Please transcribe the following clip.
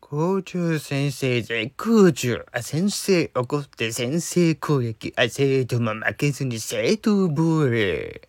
校長先生絶好調。先生怒って先生攻撃。生徒も負けずに正当防衛。